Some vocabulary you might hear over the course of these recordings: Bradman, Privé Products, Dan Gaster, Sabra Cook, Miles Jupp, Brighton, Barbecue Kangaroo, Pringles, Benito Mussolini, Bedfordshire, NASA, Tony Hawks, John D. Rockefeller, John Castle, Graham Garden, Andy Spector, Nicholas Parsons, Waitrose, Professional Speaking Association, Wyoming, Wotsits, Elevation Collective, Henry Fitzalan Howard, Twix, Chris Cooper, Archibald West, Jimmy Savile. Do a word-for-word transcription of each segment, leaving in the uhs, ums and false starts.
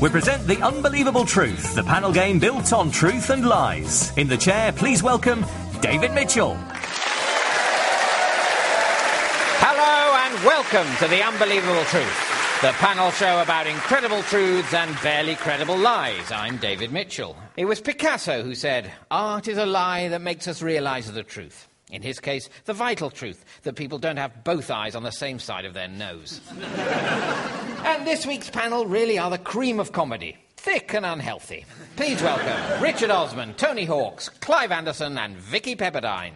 We present the unbelievable truth, the panel game built on truth and lies. In the chair, please welcome David Mitchell. Hello and welcome to the unbelievable truth, the panel show about incredible truths and barely credible lies. I'm David Mitchell. It was Picasso who said, "Art is a lie that makes us realise the truth." In his case, the vital truth that people don't have both eyes on the same side of their nose. And this week's panel really are the cream of comedy, thick and unhealthy. Please welcome Richard Osman, Tony Hawks, Clive Anderson and Vicky Pepperdine.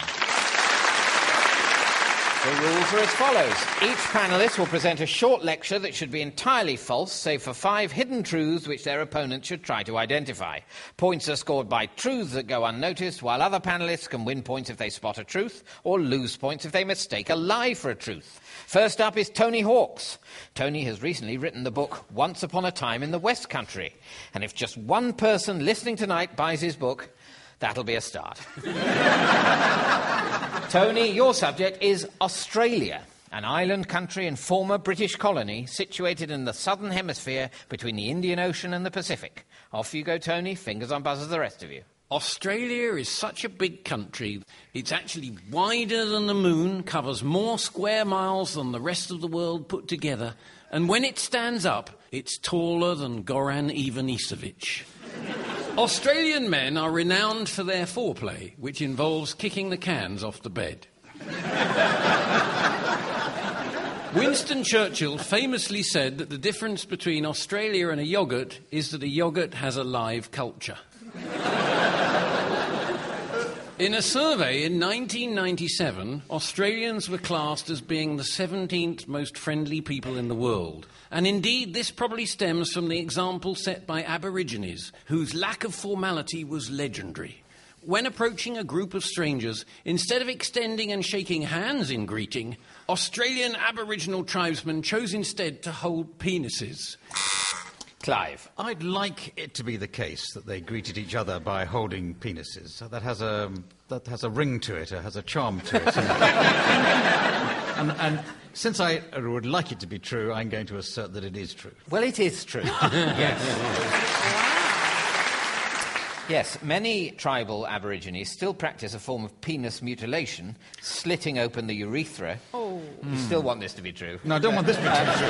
The rules are as follows. Each panellist will present a short lecture that should be entirely false, save for five hidden truths which their opponent should try to identify. Points are scored by truths that go unnoticed, while other panellists can win points if they spot a truth, or lose points if they mistake a lie for a truth. First up is Tony Hawks. Tony has recently written the book Once Upon a Time in the West Country. And if just one person listening tonight buys his book, that'll be a start. Tony, your subject is Australia, an island country and former British colony situated in the southern hemisphere between the Indian Ocean and the Pacific. Off you go, Tony. Fingers on buzzers, the rest of you. Australia is such a big country. It's actually wider than the moon, covers more square miles than the rest of the world put together, and when it stands up, it's taller than Goran Ivanisevic. Australian men are renowned for their foreplay, which involves kicking the cans off the bed. Winston Churchill famously said that the difference between Australia and a yoghurt is that a yoghurt has a live culture. In a survey in nineteen ninety-seven, Australians were classed as being the seventeenth most friendly people in the world. And indeed, this probably stems from the example set by Aborigines, whose lack of formality was legendary. When approaching a group of strangers, instead of extending and shaking hands in greeting, Australian Aboriginal tribesmen chose instead to hold penises. Clive. I'd like it to be the case that they greeted each other by holding penises. That has a, that has a ring to it, it has a charm to it. and, and since I would like it to be true, I'm going to assert that it is true. Well, it is true. Yes. Yes, many tribal Aborigines still practice a form of penis mutilation, slitting open the urethra. Oh. You still want this to be true. No, I don't want this to be uh, true.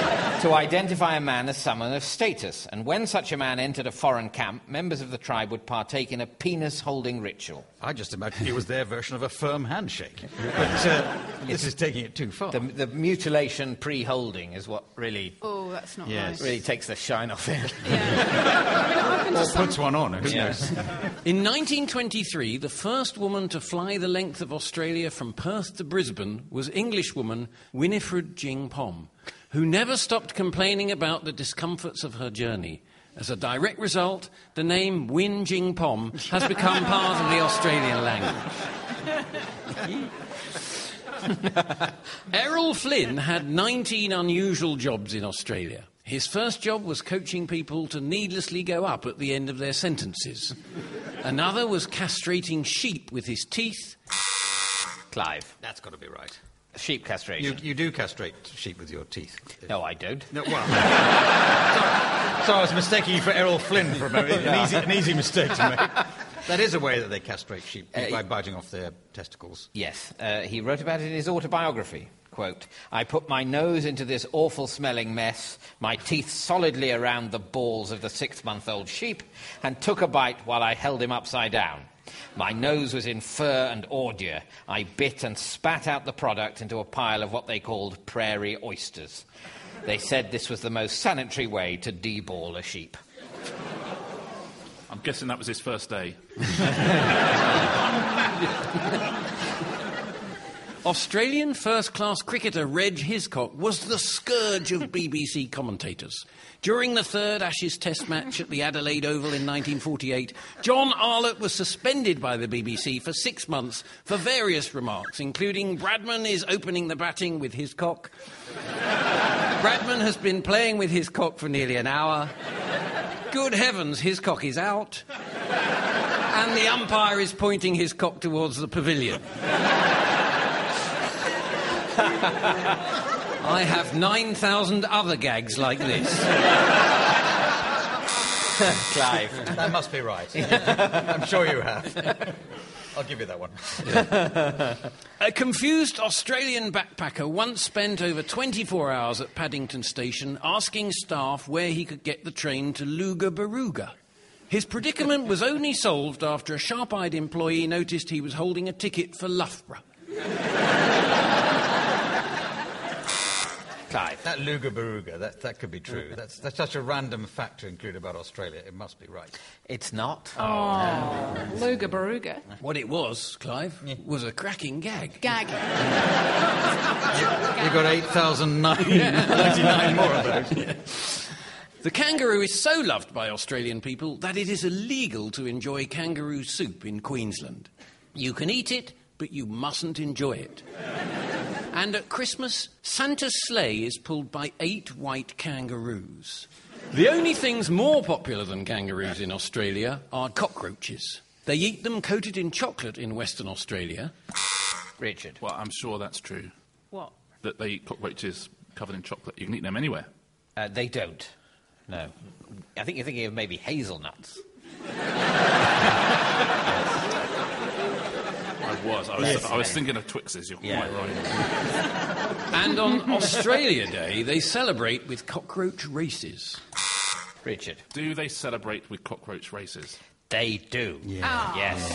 To identify a man as someone of status. And when such a man entered a foreign camp, members of the tribe would partake in a penis-holding ritual. I just imagine it was their version of a firm handshake. But uh, this is taking it too far. The, the mutilation pre-holding is what really... Oh, that's not yes. nice. ...really takes the shine off it. Yeah. Or puts one on, who knows? In nineteen twenty-three, the first woman to fly the length of Australia from Perth to Brisbane was Englishwoman Winifred Jing-Pom, who never stopped complaining about the discomforts of her journey. As a direct result, the name Win Jing-Pom has become part of the Australian language. Errol Flynn had nineteen unusual jobs in Australia. His first job was coaching people to needlessly go up at the end of their sentences. Another was castrating sheep with his teeth. Clive. That's got to be right. Sheep castration. You, you do castrate sheep with your teeth. No, I don't. No, well... Sorry. So I was mistaking you for Errol Flynn for a moment. An easy, an easy mistake to make. That is a way that they castrate sheep, uh, by biting off their testicles. Yes. Uh, he wrote about it in his autobiography. Quote, "I put my nose into this awful-smelling mess, my teeth solidly around the balls of the six-month-old sheep, and took a bite while I held him upside down. My nose was in fur and ordure. I bit and spat out the product into a pile of what they called prairie oysters. They said this was the most sanitary way to deball a sheep." I'm guessing that was his first day. Australian first-class cricketer Reg Hiscock was the scourge of B B C commentators. During the third Ashes Test match at the Adelaide Oval in nineteen forty-eight, John Arlott was suspended by the B B C for six months for various remarks, including "Bradman is opening the batting with his cock," "Bradman has been playing with his cock for nearly an hour," "Good heavens, his cock is out," and "The umpire is pointing his cock towards the pavilion." I have nine thousand other gags like this. Clive. That must be right. I'm sure you have. I'll give you that one. Yeah. A confused Australian backpacker once spent over twenty-four hours at Paddington Station asking staff where he could get the train to Luga Baruga. His predicament was only solved after a sharp-eyed employee noticed he was holding a ticket for Loughborough. Clive. That Luga Baruga, that, that could be true. That's, that's such a random fact to include about Australia. It must be right. It's not. Oh, oh. No. Luga Baruga. What it was, Clive, yeah. was a cracking gag. Gag. You got eight thousand ninety-nine more of those. Yeah. The kangaroo is so loved by Australian people that it is illegal to enjoy kangaroo soup in Queensland. You can eat it, but you mustn't enjoy it. And at Christmas, Santa's sleigh is pulled by eight white kangaroos. The only things more popular than kangaroos in Australia are cockroaches. They eat them coated in chocolate in Western Australia. Richard. Well, I'm sure that's true. What? That they eat cockroaches covered in chocolate. You can eat them anywhere. Uh, they don't. No. I think you're thinking of maybe hazelnuts. I was. I was, yes, I was thinking of Twixes. You're yeah. quite right. And on Australia Day, they celebrate with cockroach races. Richard. Do they celebrate with cockroach races? They do. Yeah. Oh. Yes.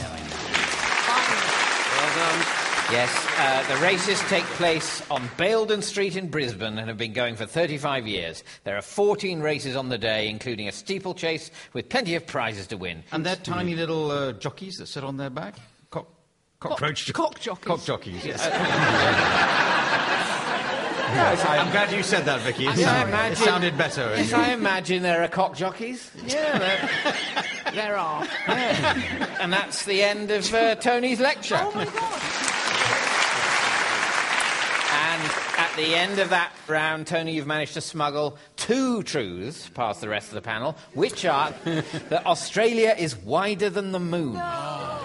Well done. Yes, uh, the races take place on Baildon Street in Brisbane and have been going for thirty-five years. There are fourteen races on the day, including a steeplechase with plenty of prizes to win. And they're tiny little uh, jockeys that sit on their back? Cock... cockroach... Cock, cock jockeys. Cock jockeys, yes. yes I, I'm glad you said that, Vicky. I imagine, it sounded better. Yes, I imagine there are cock jockeys. Yeah, there, there are. Yeah. And that's the end of uh, Tony's lecture. Oh, my God. And at the end of that round, Tony, you've managed to smuggle two truths past the rest of the panel, which are that Australia is wider than the moon. No.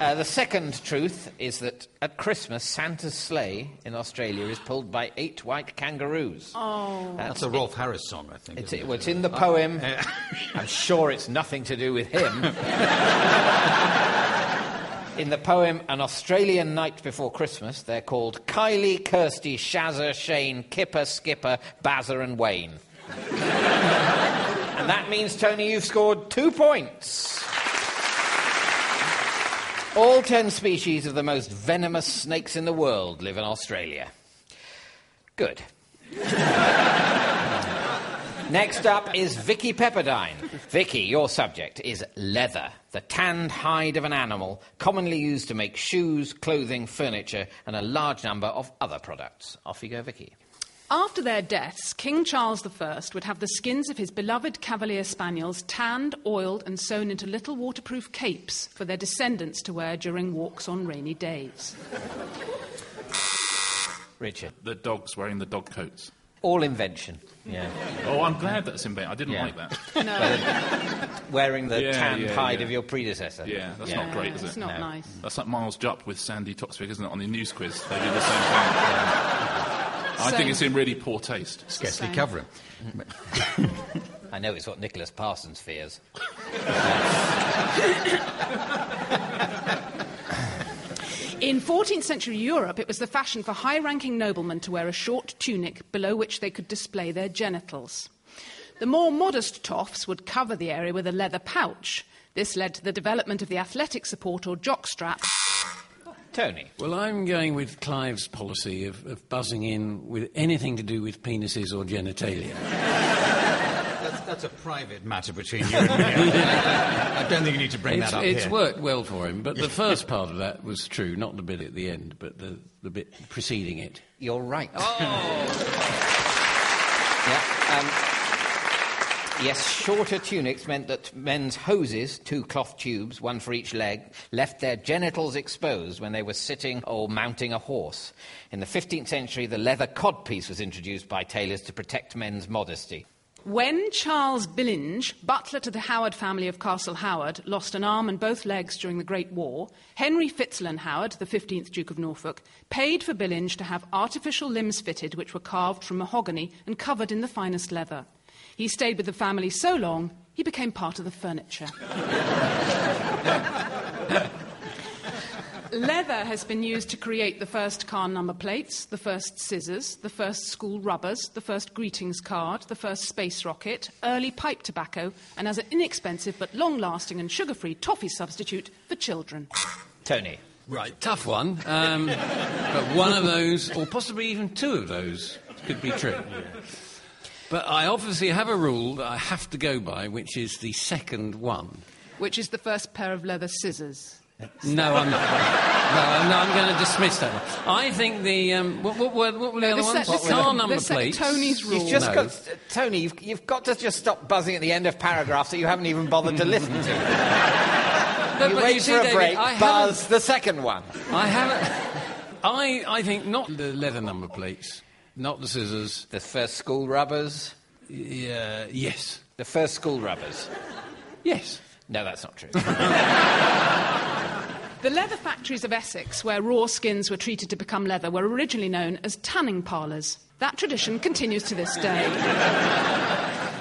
Uh, the second truth is that at Christmas, Santa's sleigh in Australia is pulled by eight white kangaroos. Oh. That's, That's a Rolf it, Harris song, I think. It's, it, well, it's in the poem. Uh, I'm sure it's nothing to do with him. In the poem An Australian Night Before Christmas, they're called Kylie, Kirsty, Shazza, Shane, Kipper, Skipper, Bazza and Wayne. And that means, Tony, you've scored two points. All ten species of the most venomous snakes in the world live in Australia. Good. Next up is Vicky Pepperdine. Vicky, your subject is leather, the tanned hide of an animal commonly used to make shoes, clothing, furniture, and a large number of other products. Off you go, Vicky. After their deaths, King Charles the First would have the skins of his beloved Cavalier Spaniels tanned, oiled, and sewn into little waterproof capes for their descendants to wear during walks on rainy days. Richard. The dogs wearing the dog coats. All invention. Yeah. Oh, I'm glad that's invention. I didn't yeah. like that. No. Wearing the yeah, tanned yeah, hide yeah. of your predecessor. Yeah, that's yeah. not great, is it? It's not no. nice. That's like Miles Jupp with Sandy Toxvig, isn't it? On the news quiz, they do the same thing. I think it's in really poor taste. Scarcely cover him. I know it's what Nicholas Parsons fears. In fourteenth century Europe, it was the fashion for high-ranking noblemen to wear a short tunic below which they could display their genitals. The more modest toffs would cover the area with a leather pouch. This led to the development of the athletic support or jockstrap. Tony. Well, I'm going with Clive's policy of, of buzzing in with anything to do with penises or genitalia. That's a private matter between you and me. I don't think you need to bring it's, that up it's here. It's worked well for him, but the first part of that was true, not the bit at the end, but the, the bit preceding it. You're right. Oh! yeah, um, yes, shorter tunics meant that men's hoses, two cloth tubes, one for each leg, left their genitals exposed when they were sitting or mounting a horse. In the fifteenth century, the leather codpiece was introduced by tailors to protect men's modesty. When Charles Billinge, butler to the Howard family of Castle Howard, lost an arm and both legs during the Great War, Henry Fitzalan Howard, the fifteenth Duke of Norfolk, paid for Billinge to have artificial limbs fitted which were carved from mahogany and covered in the finest leather. He stayed with the family so long, he became part of the furniture. Leather has been used to create the first car number plates, the first scissors, the first school rubbers, the first greetings card, the first space rocket, early pipe tobacco, and as an inexpensive but long-lasting and sugar-free toffee substitute for children. Tony. Right, tough one. Um, but one of those, or possibly even two of those, could be true. Yeah. But I obviously have a rule that I have to go by, which is the second one. Which is the first pair of leather scissors. No, I'm not. No, no, I'm going to dismiss that one. I think the... Um, what, what, what, what were the no, other ones? What car number plates? Like Tony's rule. You've just no. got, uh, Tony, you've, you've got to just stop buzzing at the end of paragraphs that you haven't even bothered to listen to. No, you wait you see, for a David, break, I buzz the second one. I haven't... I, I think not the leather number plates, not the scissors. The first school rubbers? Yeah, yes. The first school rubbers? Yes. No, that's not true. The leather factories of Essex, where raw skins were treated to become leather, were originally known as tanning parlours. That tradition continues to this day.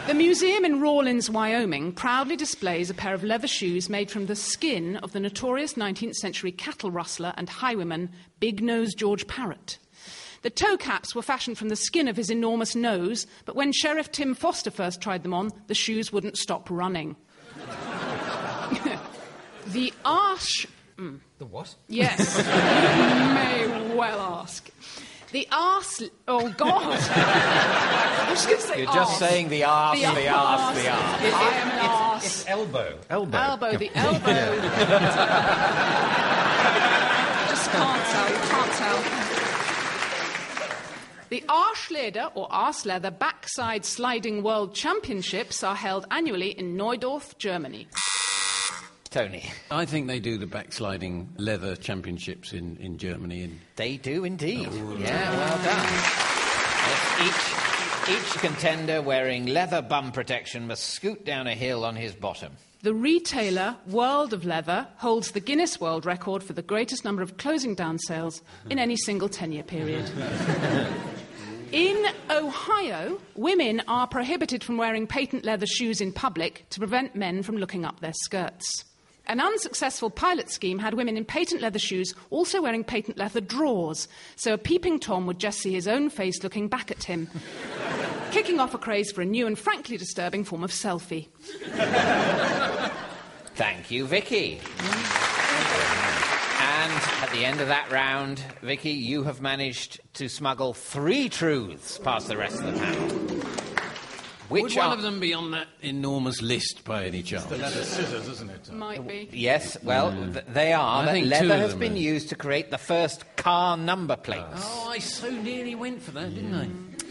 The museum in Rawlins, Wyoming, proudly displays a pair of leather shoes made from the skin of the notorious nineteenth century cattle rustler and highwayman Big Nose George Parrott. The toe caps were fashioned from the skin of his enormous nose, but when Sheriff Tim Foster first tried them on, the shoes wouldn't stop running. The Arch... Mm. The what? Yes. You may well ask. The arse... Oh, God. I was going to say You're arse. Just saying the arse, the, the arse, arse, the arse. It, it, I am an it's, arse. It's elbow. Elbow. Elbow, the elbow. Just can't tell, you can't tell. The Arschleder, or arse leather, backside sliding world championships are held annually in Neudorf, Germany. Tony. I think they do the backsliding leather championships in, in Germany. And they do indeed. Oh, yeah, well done. Each, each contender wearing leather bum protection must scoot down a hill on his bottom. The retailer, World of Leather, holds the Guinness World Record for the greatest number of closing down sales in any single ten-year period. In Ohio, women are prohibited from wearing patent leather shoes in public to prevent men from looking up their skirts. An unsuccessful pilot scheme had women in patent leather shoes also wearing patent leather drawers, so a peeping Tom would just see his own face looking back at him, kicking off a craze for a new and frankly disturbing form of selfie. Thank you, Vicky. And at the end of that round, Vicky, you have managed to smuggle three truths past the rest of the panel. Which Would one are... of them be on that enormous list, by any chance? It's the leather scissors, isn't it? Might be. Yes, well, mm. th they are. I that think leather has been are. used to create the first car number plates. Oh, I so nearly went for that, mm. didn't I?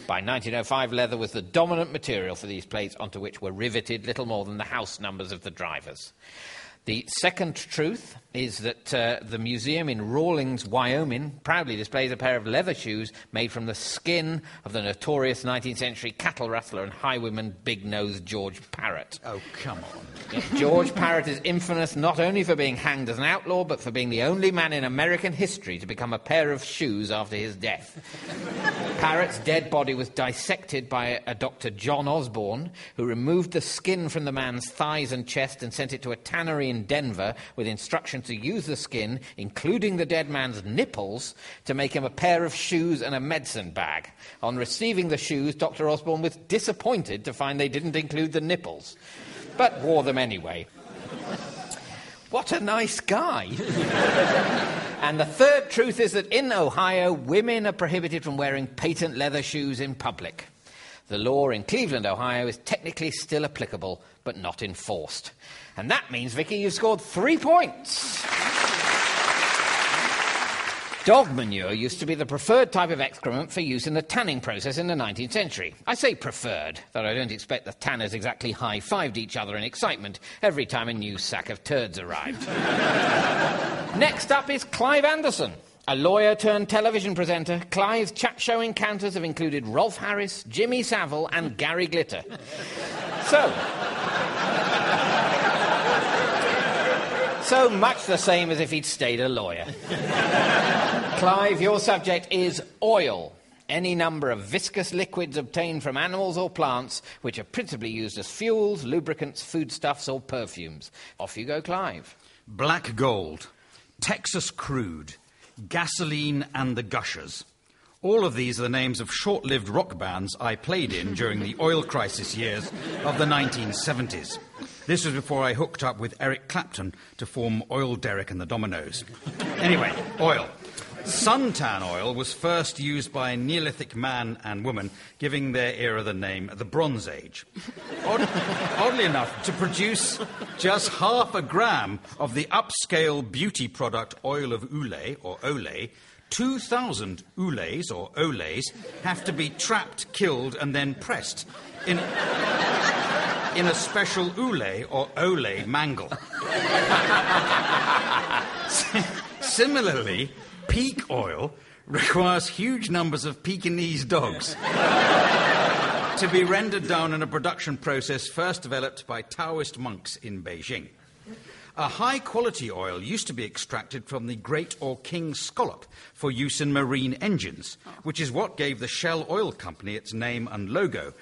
By nineteen oh five, leather was the dominant material for these plates, onto which were riveted little more than the house numbers of the drivers. The second truth is that uh, the museum in Rawlins, Wyoming, proudly displays a pair of leather shoes made from the skin of the notorious nineteenth century cattle rustler and highwayman Big Nose George Parrott. Oh, come on. Yes, George Parrott is infamous not only for being hanged as an outlaw, but for being the only man in American history to become a pair of shoes after his death. Parrott's dead body was dissected by a Doctor John Osborne, who removed the skin from the man's thighs and chest and sent it to a tannery in in Denver with instructions to use the skin, including the dead man's nipples, to make him a pair of shoes and a medicine bag. On receiving the shoes, Doctor Osborne was disappointed to find they didn't include the nipples, but wore them anyway. What a nice guy. And the third truth is that in Ohio, women are prohibited from wearing patent leather shoes in public. The law in Cleveland, Ohio, is technically still applicable, but not enforced. And that means, Vicky, you've scored three points. Dog manure used to be the preferred type of excrement for use in the tanning process in the nineteenth century. I say preferred, though I don't expect the tanners exactly high-fived each other in excitement every time a new sack of turds arrived. Next up is Clive Anderson. A lawyer-turned-television presenter, Clive's chat show encounters have included Rolf Harris, Jimmy Savile and Gary Glitter. So... so much the same as if he'd stayed a lawyer. Clive, your subject is oil. any number of viscous liquids obtained from animals or plants, which are principally used as fuels, lubricants, foodstuffs or perfumes. Off you go, Clive. Black gold, Texas crude, gasoline and the gushers. All of these are the names of short-lived rock bands I played in during the oil crisis years of the nineteen seventies. This was before I hooked up with Eric Clapton to form Oil Derrick and the Dominoes. Anyway, oil. Suntan oil was first used by Neolithic man and woman, giving their era the name the Bronze Age. Odd, oddly enough, to produce just half a gram of the upscale beauty product oil of Olay, or Olay, two thousand Olays, or Olays, have to be trapped, killed, and then pressed in, in a special Olay, or Olay, mangle. Similarly, peak oil requires huge numbers of Pekingese dogs to be rendered down in a production process first developed by Taoist monks in Beijing. A high-quality oil used to be extracted from the great or king scallop for use in marine engines, which is what gave the Shell Oil Company its name and logo.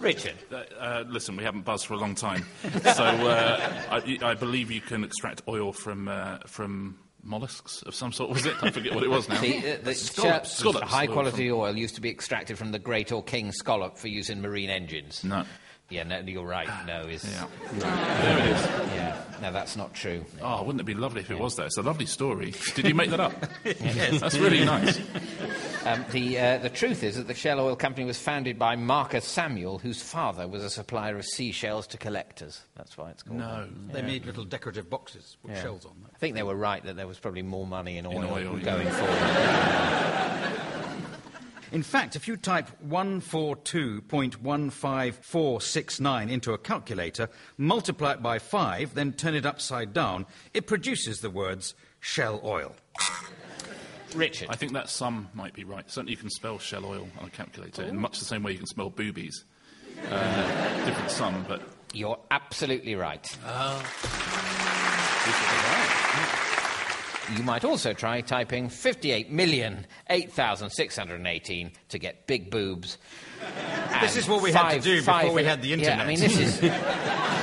Richard. Uh, uh, listen, we haven't buzzed for a long time, so uh, I, I believe you can extract oil from... Uh, from mollusks of some sort, was it? I forget what it was now. See, the, the scallops. Scallops. High-quality oil, oil used to be extracted from the great or king scallop for use in marine engines. No. Yeah, no, you're right. No is... Yeah. No. There it is. Yeah. No, that's not true. Oh, wouldn't it be lovely if it yeah. was, though? It's a lovely story. Did you make that up? Yes. That's really nice. Um, the, uh, the truth is that the Shell Oil Company was founded by Marcus Samuel, whose father was a supplier of seashells to collectors. That's why it's called. No. Yeah. They made little decorative boxes with yeah. shells on them. I think they were right that there was probably more money in oil, in oil going yeah. forward. In fact, if you type one forty-two point one five four six nine into a calculator, multiply it by five, then turn it upside down, it produces the words Shell Oil. Richard. I think that sum might be right. Certainly you can spell Shell Oil on a calculator Ooh. in much the same way you can spell boobies. Uh, different sum, but... You're absolutely right. Uh, You might also try typing fifty-eight million eight thousand six hundred eighteen to get big boobs. This is what we five, had to do before we had the internet. Yeah, I mean, this is...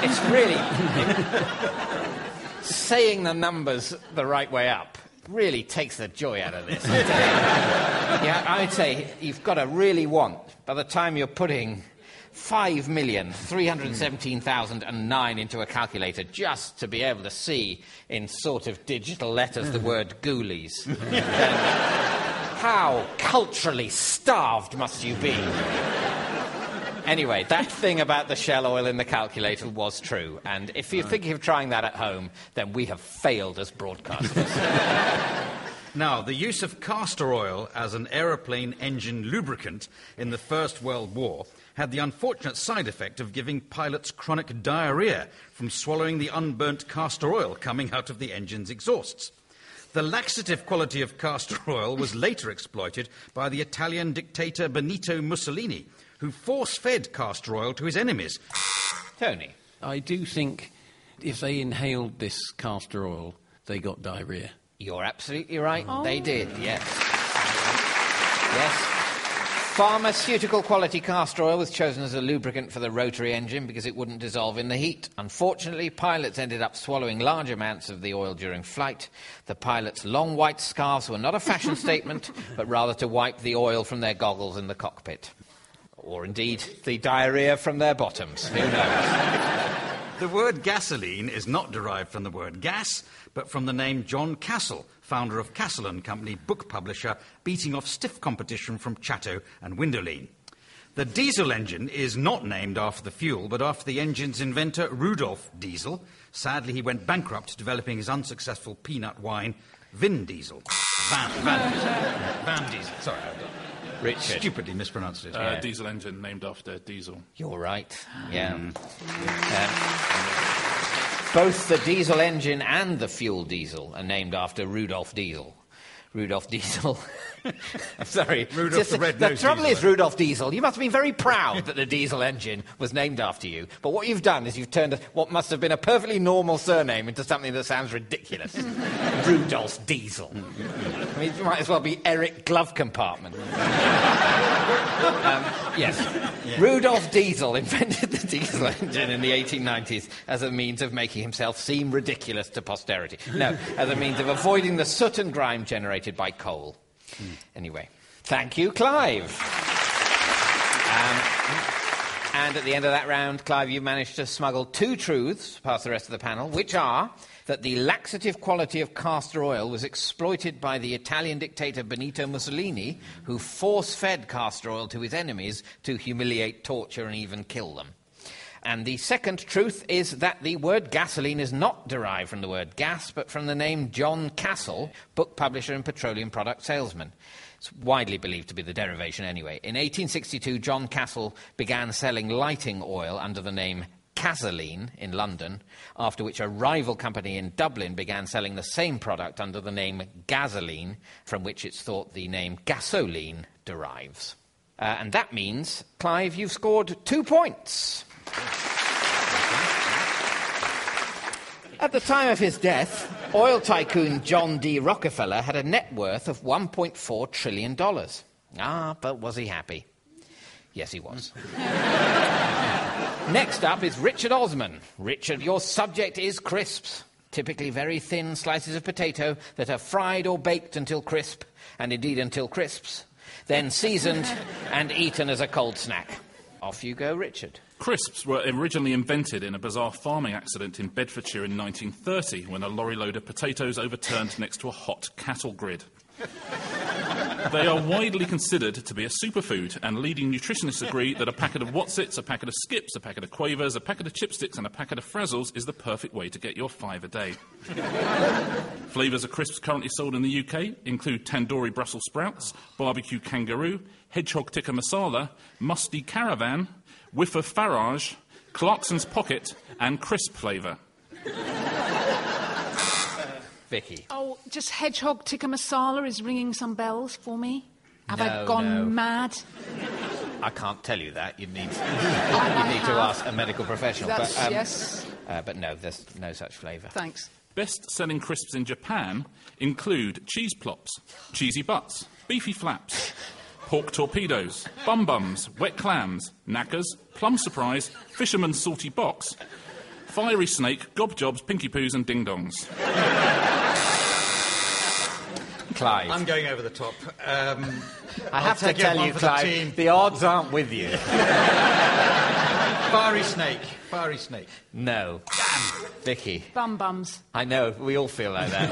It's really... saying the numbers the right way up really takes the joy out of this. Yeah, I'd say you've got to really want, by the time you're putting... five million three hundred seventeen thousand nine into a calculator just to be able to see in sort of digital letters the word ghoulies. How culturally starved must you be? Anyway, that thing about the shell oil in the calculator was true, and if you're thinking of trying that at home, then we have failed as broadcasters. Now, the use of castor oil as an aeroplane engine lubricant in the First World War had the unfortunate side effect of giving pilots chronic diarrhoea from swallowing the unburnt castor oil coming out of the engine's exhausts. The laxative quality of castor oil was later exploited by the Italian dictator Benito Mussolini, who force-fed castor oil to his enemies. Tony. I do think if they inhaled this castor oil, they got diarrhoea. You're absolutely right. Oh. They did, yes. Yes. Pharmaceutical-quality castor oil was chosen as a lubricant for the rotary engine because it wouldn't dissolve in the heat. Unfortunately, pilots ended up swallowing large amounts of the oil during flight. The pilots' long white scarves were not a fashion statement, but rather to wipe the oil from their goggles in the cockpit. Or, indeed, the diarrhoea from their bottoms. Who knows? The word gasoline is not derived from the word gas, but from the name John Castle, founder of Castle and Company, book publisher, beating off stiff competition from Chatto and Windowlene. The diesel engine is not named after the fuel, but after the engine's inventor, Rudolf Diesel. Sadly, he went bankrupt, developing his unsuccessful peanut wine, Vin Diesel. Van, van Diesel. Van Diesel. Sorry, I've done it. Richard. Stupidly mispronounced it. Uh, yeah. Diesel engine named after Diesel. You're right. Yeah. Mm. yeah. Um, both the diesel engine and the fuel diesel are named after Rudolf Diesel. Rudolf Diesel. I'm sorry. Rudolf Just, the red The trouble Diesel. Is, Rudolf Diesel, you must have been very proud that the diesel engine was named after you. But what you've done is you've turned a, what must have been a perfectly normal surname into something that sounds ridiculous. Rudolf Diesel. I mean, it might as well be Eric Glove Compartment. um, yes. Yeah. Rudolf Diesel invented the diesel engine in the eighteen nineties as a means of making himself seem ridiculous to posterity. No, as a means of avoiding the soot and grime generated by coal. Mm. Anyway, thank you, Clive. Um, and at the end of that round, Clive, you managed to smuggle two truths past the rest of the panel, which are that the laxative quality of castor oil was exploited by the Italian dictator Benito Mussolini, who force-fed castor oil to his enemies to humiliate, torture, and even kill them. And the second truth is that the word gasoline is not derived from the word gas, but from the name John Castle, book publisher and petroleum product salesman. It's widely believed to be the derivation anyway. In eighteen sixty-two, John Castle began selling lighting oil under the name Casaline in London, after which a rival company in Dublin began selling the same product under the name Gasoline, from which it's thought the name gasoline derives. Uh, and that means, Clive, you've scored two points. At the time of his death, oil tycoon John D. Rockefeller had a net worth of one point four trillion dollars. Ah, but was he happy? Yes, he was. Next up is Richard Osman. Richard, your subject is crisps. Typically very thin slices of potato that are fried or baked until crisp, and indeed until crisps, then seasoned and eaten as a cold snack. Off you go, Richard. Crisps were originally invented in a bizarre farming accident in Bedfordshire in nineteen thirty when a lorry load of potatoes overturned next to a hot cattle grid. They are widely considered to be a superfood, and leading nutritionists agree that a packet of Wotsits, a packet of Skips, a packet of Quavers, a packet of Chipsticks and a packet of Frazzles is the perfect way to get your five a day. Flavours of crisps currently sold in the U K include Tandoori Brussels Sprouts, Barbecue Kangaroo, Hedgehog Tikka Masala, Musty Caravan, Whiff of Farage, Clarkson's Pocket and Crisp Flavour. Vicky. Oh, just Hedgehog Tikka Masala is ringing some bells for me. Have no, I gone no. mad? I can't tell you that. You need, you need to ask a medical professional. That's, but, um, yes. Uh, but no, there's no such flavour. Thanks. Best-selling crisps in Japan include Cheese Plops, Cheesy Butts, Beefy Flaps, Pork Torpedoes, Bum Bums, Wet Clams, Knackers, Plum Surprise, Fisherman's Salty Box, Fiery Snake, Gob Jobs, Pinky Poos and Ding Dongs. Clive. I'm going over the top. Um, I have to tell you, Clive, the, the odds aren't with you. Fiery Snake. Fiery Snake. No. Damn. Vicky. Bum Bums. I know, we all feel like that.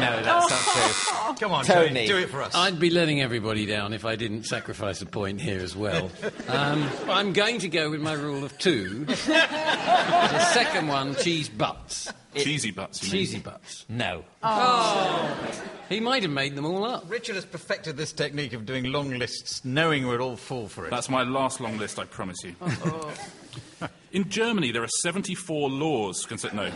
No, that's not true. Come on, Tony. Tony. Do it for us. I'd be letting everybody down if I didn't sacrifice a point here as well. um, I'm going to go with my rule of two. The second one, Cheese Butts. It, cheesy butts, you Cheesy mean. Butts. No. Oh. He might have made them all up. Richard has perfected this technique of doing long lists, knowing we'll all fall for it. That's my last long list, I promise you. Oh. In Germany, there are seventy-four laws... Consi- no.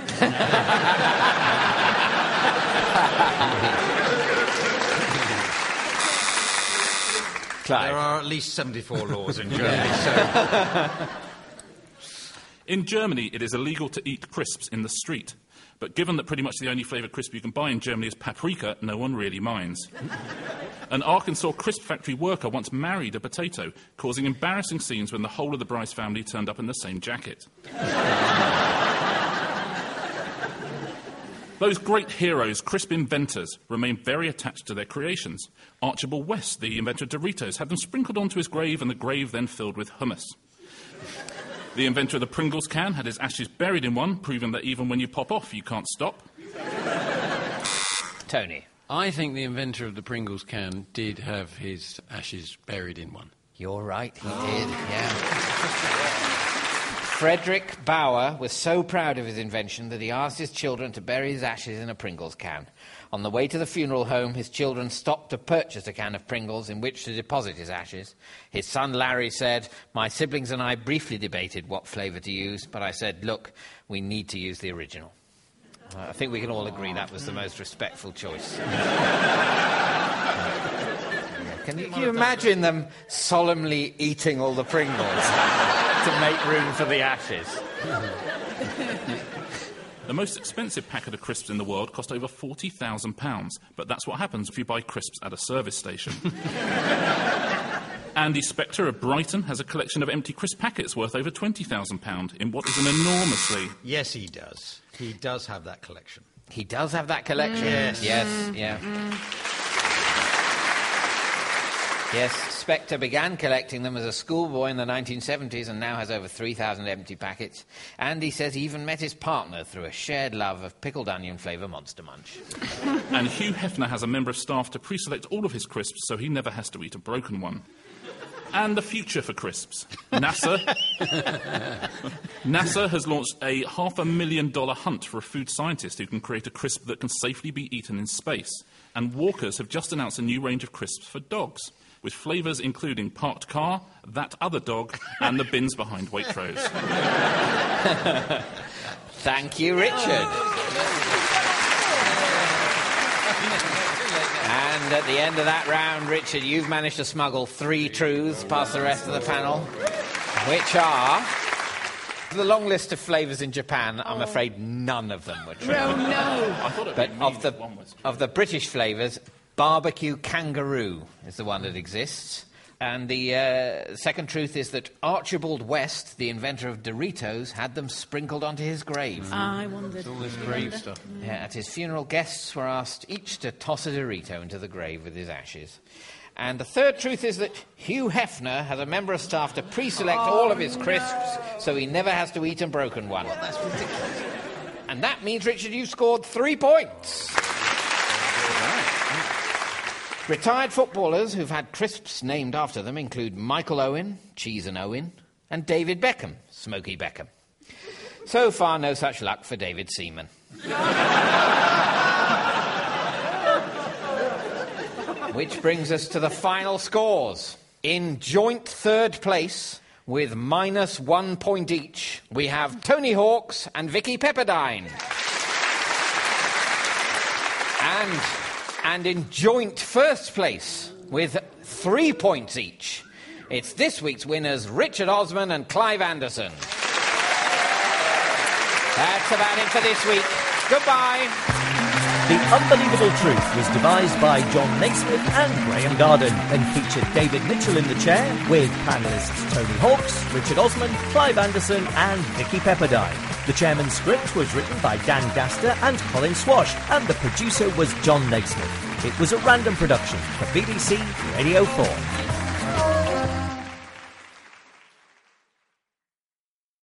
There are at least seventy-four laws in Germany, yeah. so... In Germany, it is illegal to eat crisps in the street. But given that pretty much the only flavoured crisp you can buy in Germany is paprika, no one really minds. An Arkansas crisp factory worker once married a potato, causing embarrassing scenes when the whole of the Bryce family turned up in the same jacket. Those great heroes, crisp inventors, remain very attached to their creations. Archibald West, the inventor of Doritos, had them sprinkled onto his grave and the grave then filled with hummus. The inventor of the Pringles can had his ashes buried in one, proving that even when you pop off, you can't stop. Tony. I think the inventor of the Pringles can did have his ashes buried in one. You're right, he oh. did, yeah. Frederick Bauer was so proud of his invention that he asked his children to bury his ashes in a Pringles can. On the way to the funeral home, his children stopped to purchase a can of Pringles in which to deposit his ashes. His son Larry said, "My siblings and I briefly debated what flavour to use, but I said, look, we need to use the original." I think we can all agree that was the most respectful choice. Can you, can you imagine them solemnly eating all the Pringles to make room for the ashes? The most expensive packet of crisps in the world cost over forty thousand pounds, but that's what happens if you buy crisps at a service station. Andy Spector of Brighton has a collection of empty crisp packets worth over twenty thousand pounds in what is an enormously... Yes, he does. He does have that collection. He does have that collection? Mm. Yes. Yes, mm. yeah. Mm. Yes, Spector began collecting them as a schoolboy in the nineteen seventies and now has over three thousand empty packets. And he says he even met his partner through a shared love of pickled onion flavour Monster Munch. And Hugh Hefner has a member of staff to pre-select all of his crisps so he never has to eat a broken one. And the future for crisps. NASA... NASA has launched a half a million dollar hunt for a food scientist who can create a crisp that can safely be eaten in space. And Walkers have just announced a new range of crisps for dogs, with flavours including parked car, that other dog, and the bins behind Waitrose. Thank you, Richard. And at the end of that round, Richard, you've managed to smuggle three truths past the rest of the panel, which are... The long list of flavours in Japan, I'm oh. afraid none of them were true. No, no. I thought it but of the, one was true. Of the British flavours, barbecue kangaroo is the one that exists. And the uh, second truth is that Archibald West, the inventor of Doritos, had them sprinkled onto his grave. Mm. I wondered. It's all this grave stuff. Mm. Yeah, at his funeral, guests were asked each to toss a Dorito into the grave with his ashes. And the third truth is that Hugh Hefner has a member of staff to pre-select oh, all of his crisps no. so he never has to eat a broken one. Well, that's ridiculous. And that means, Richard, you've scored three points. Retired footballers who've had crisps named after them include Michael Owen, Cheese and Owen, and David Beckham, Smokey Beckham. So far, no such luck for David Seaman. Which brings us to the final scores. In joint third place, with minus one point each, we have Tony Hawks and Vicky Pepperdine. And... And in joint first place, with three points each, it's this week's winners, Richard Osman and Clive Anderson. That's about it for this week. Goodbye. The Unbelievable Truth was devised by John Naismith and Graham Garden and featured David Mitchell in the chair with panellists Tony Hawks, Richard Osman, Clive Anderson and Vicky Pepperdine. The chairman's script was written by Dan Gaster and Colin Swash, and the producer was John Naismith. It was a Random production for B B C Radio four.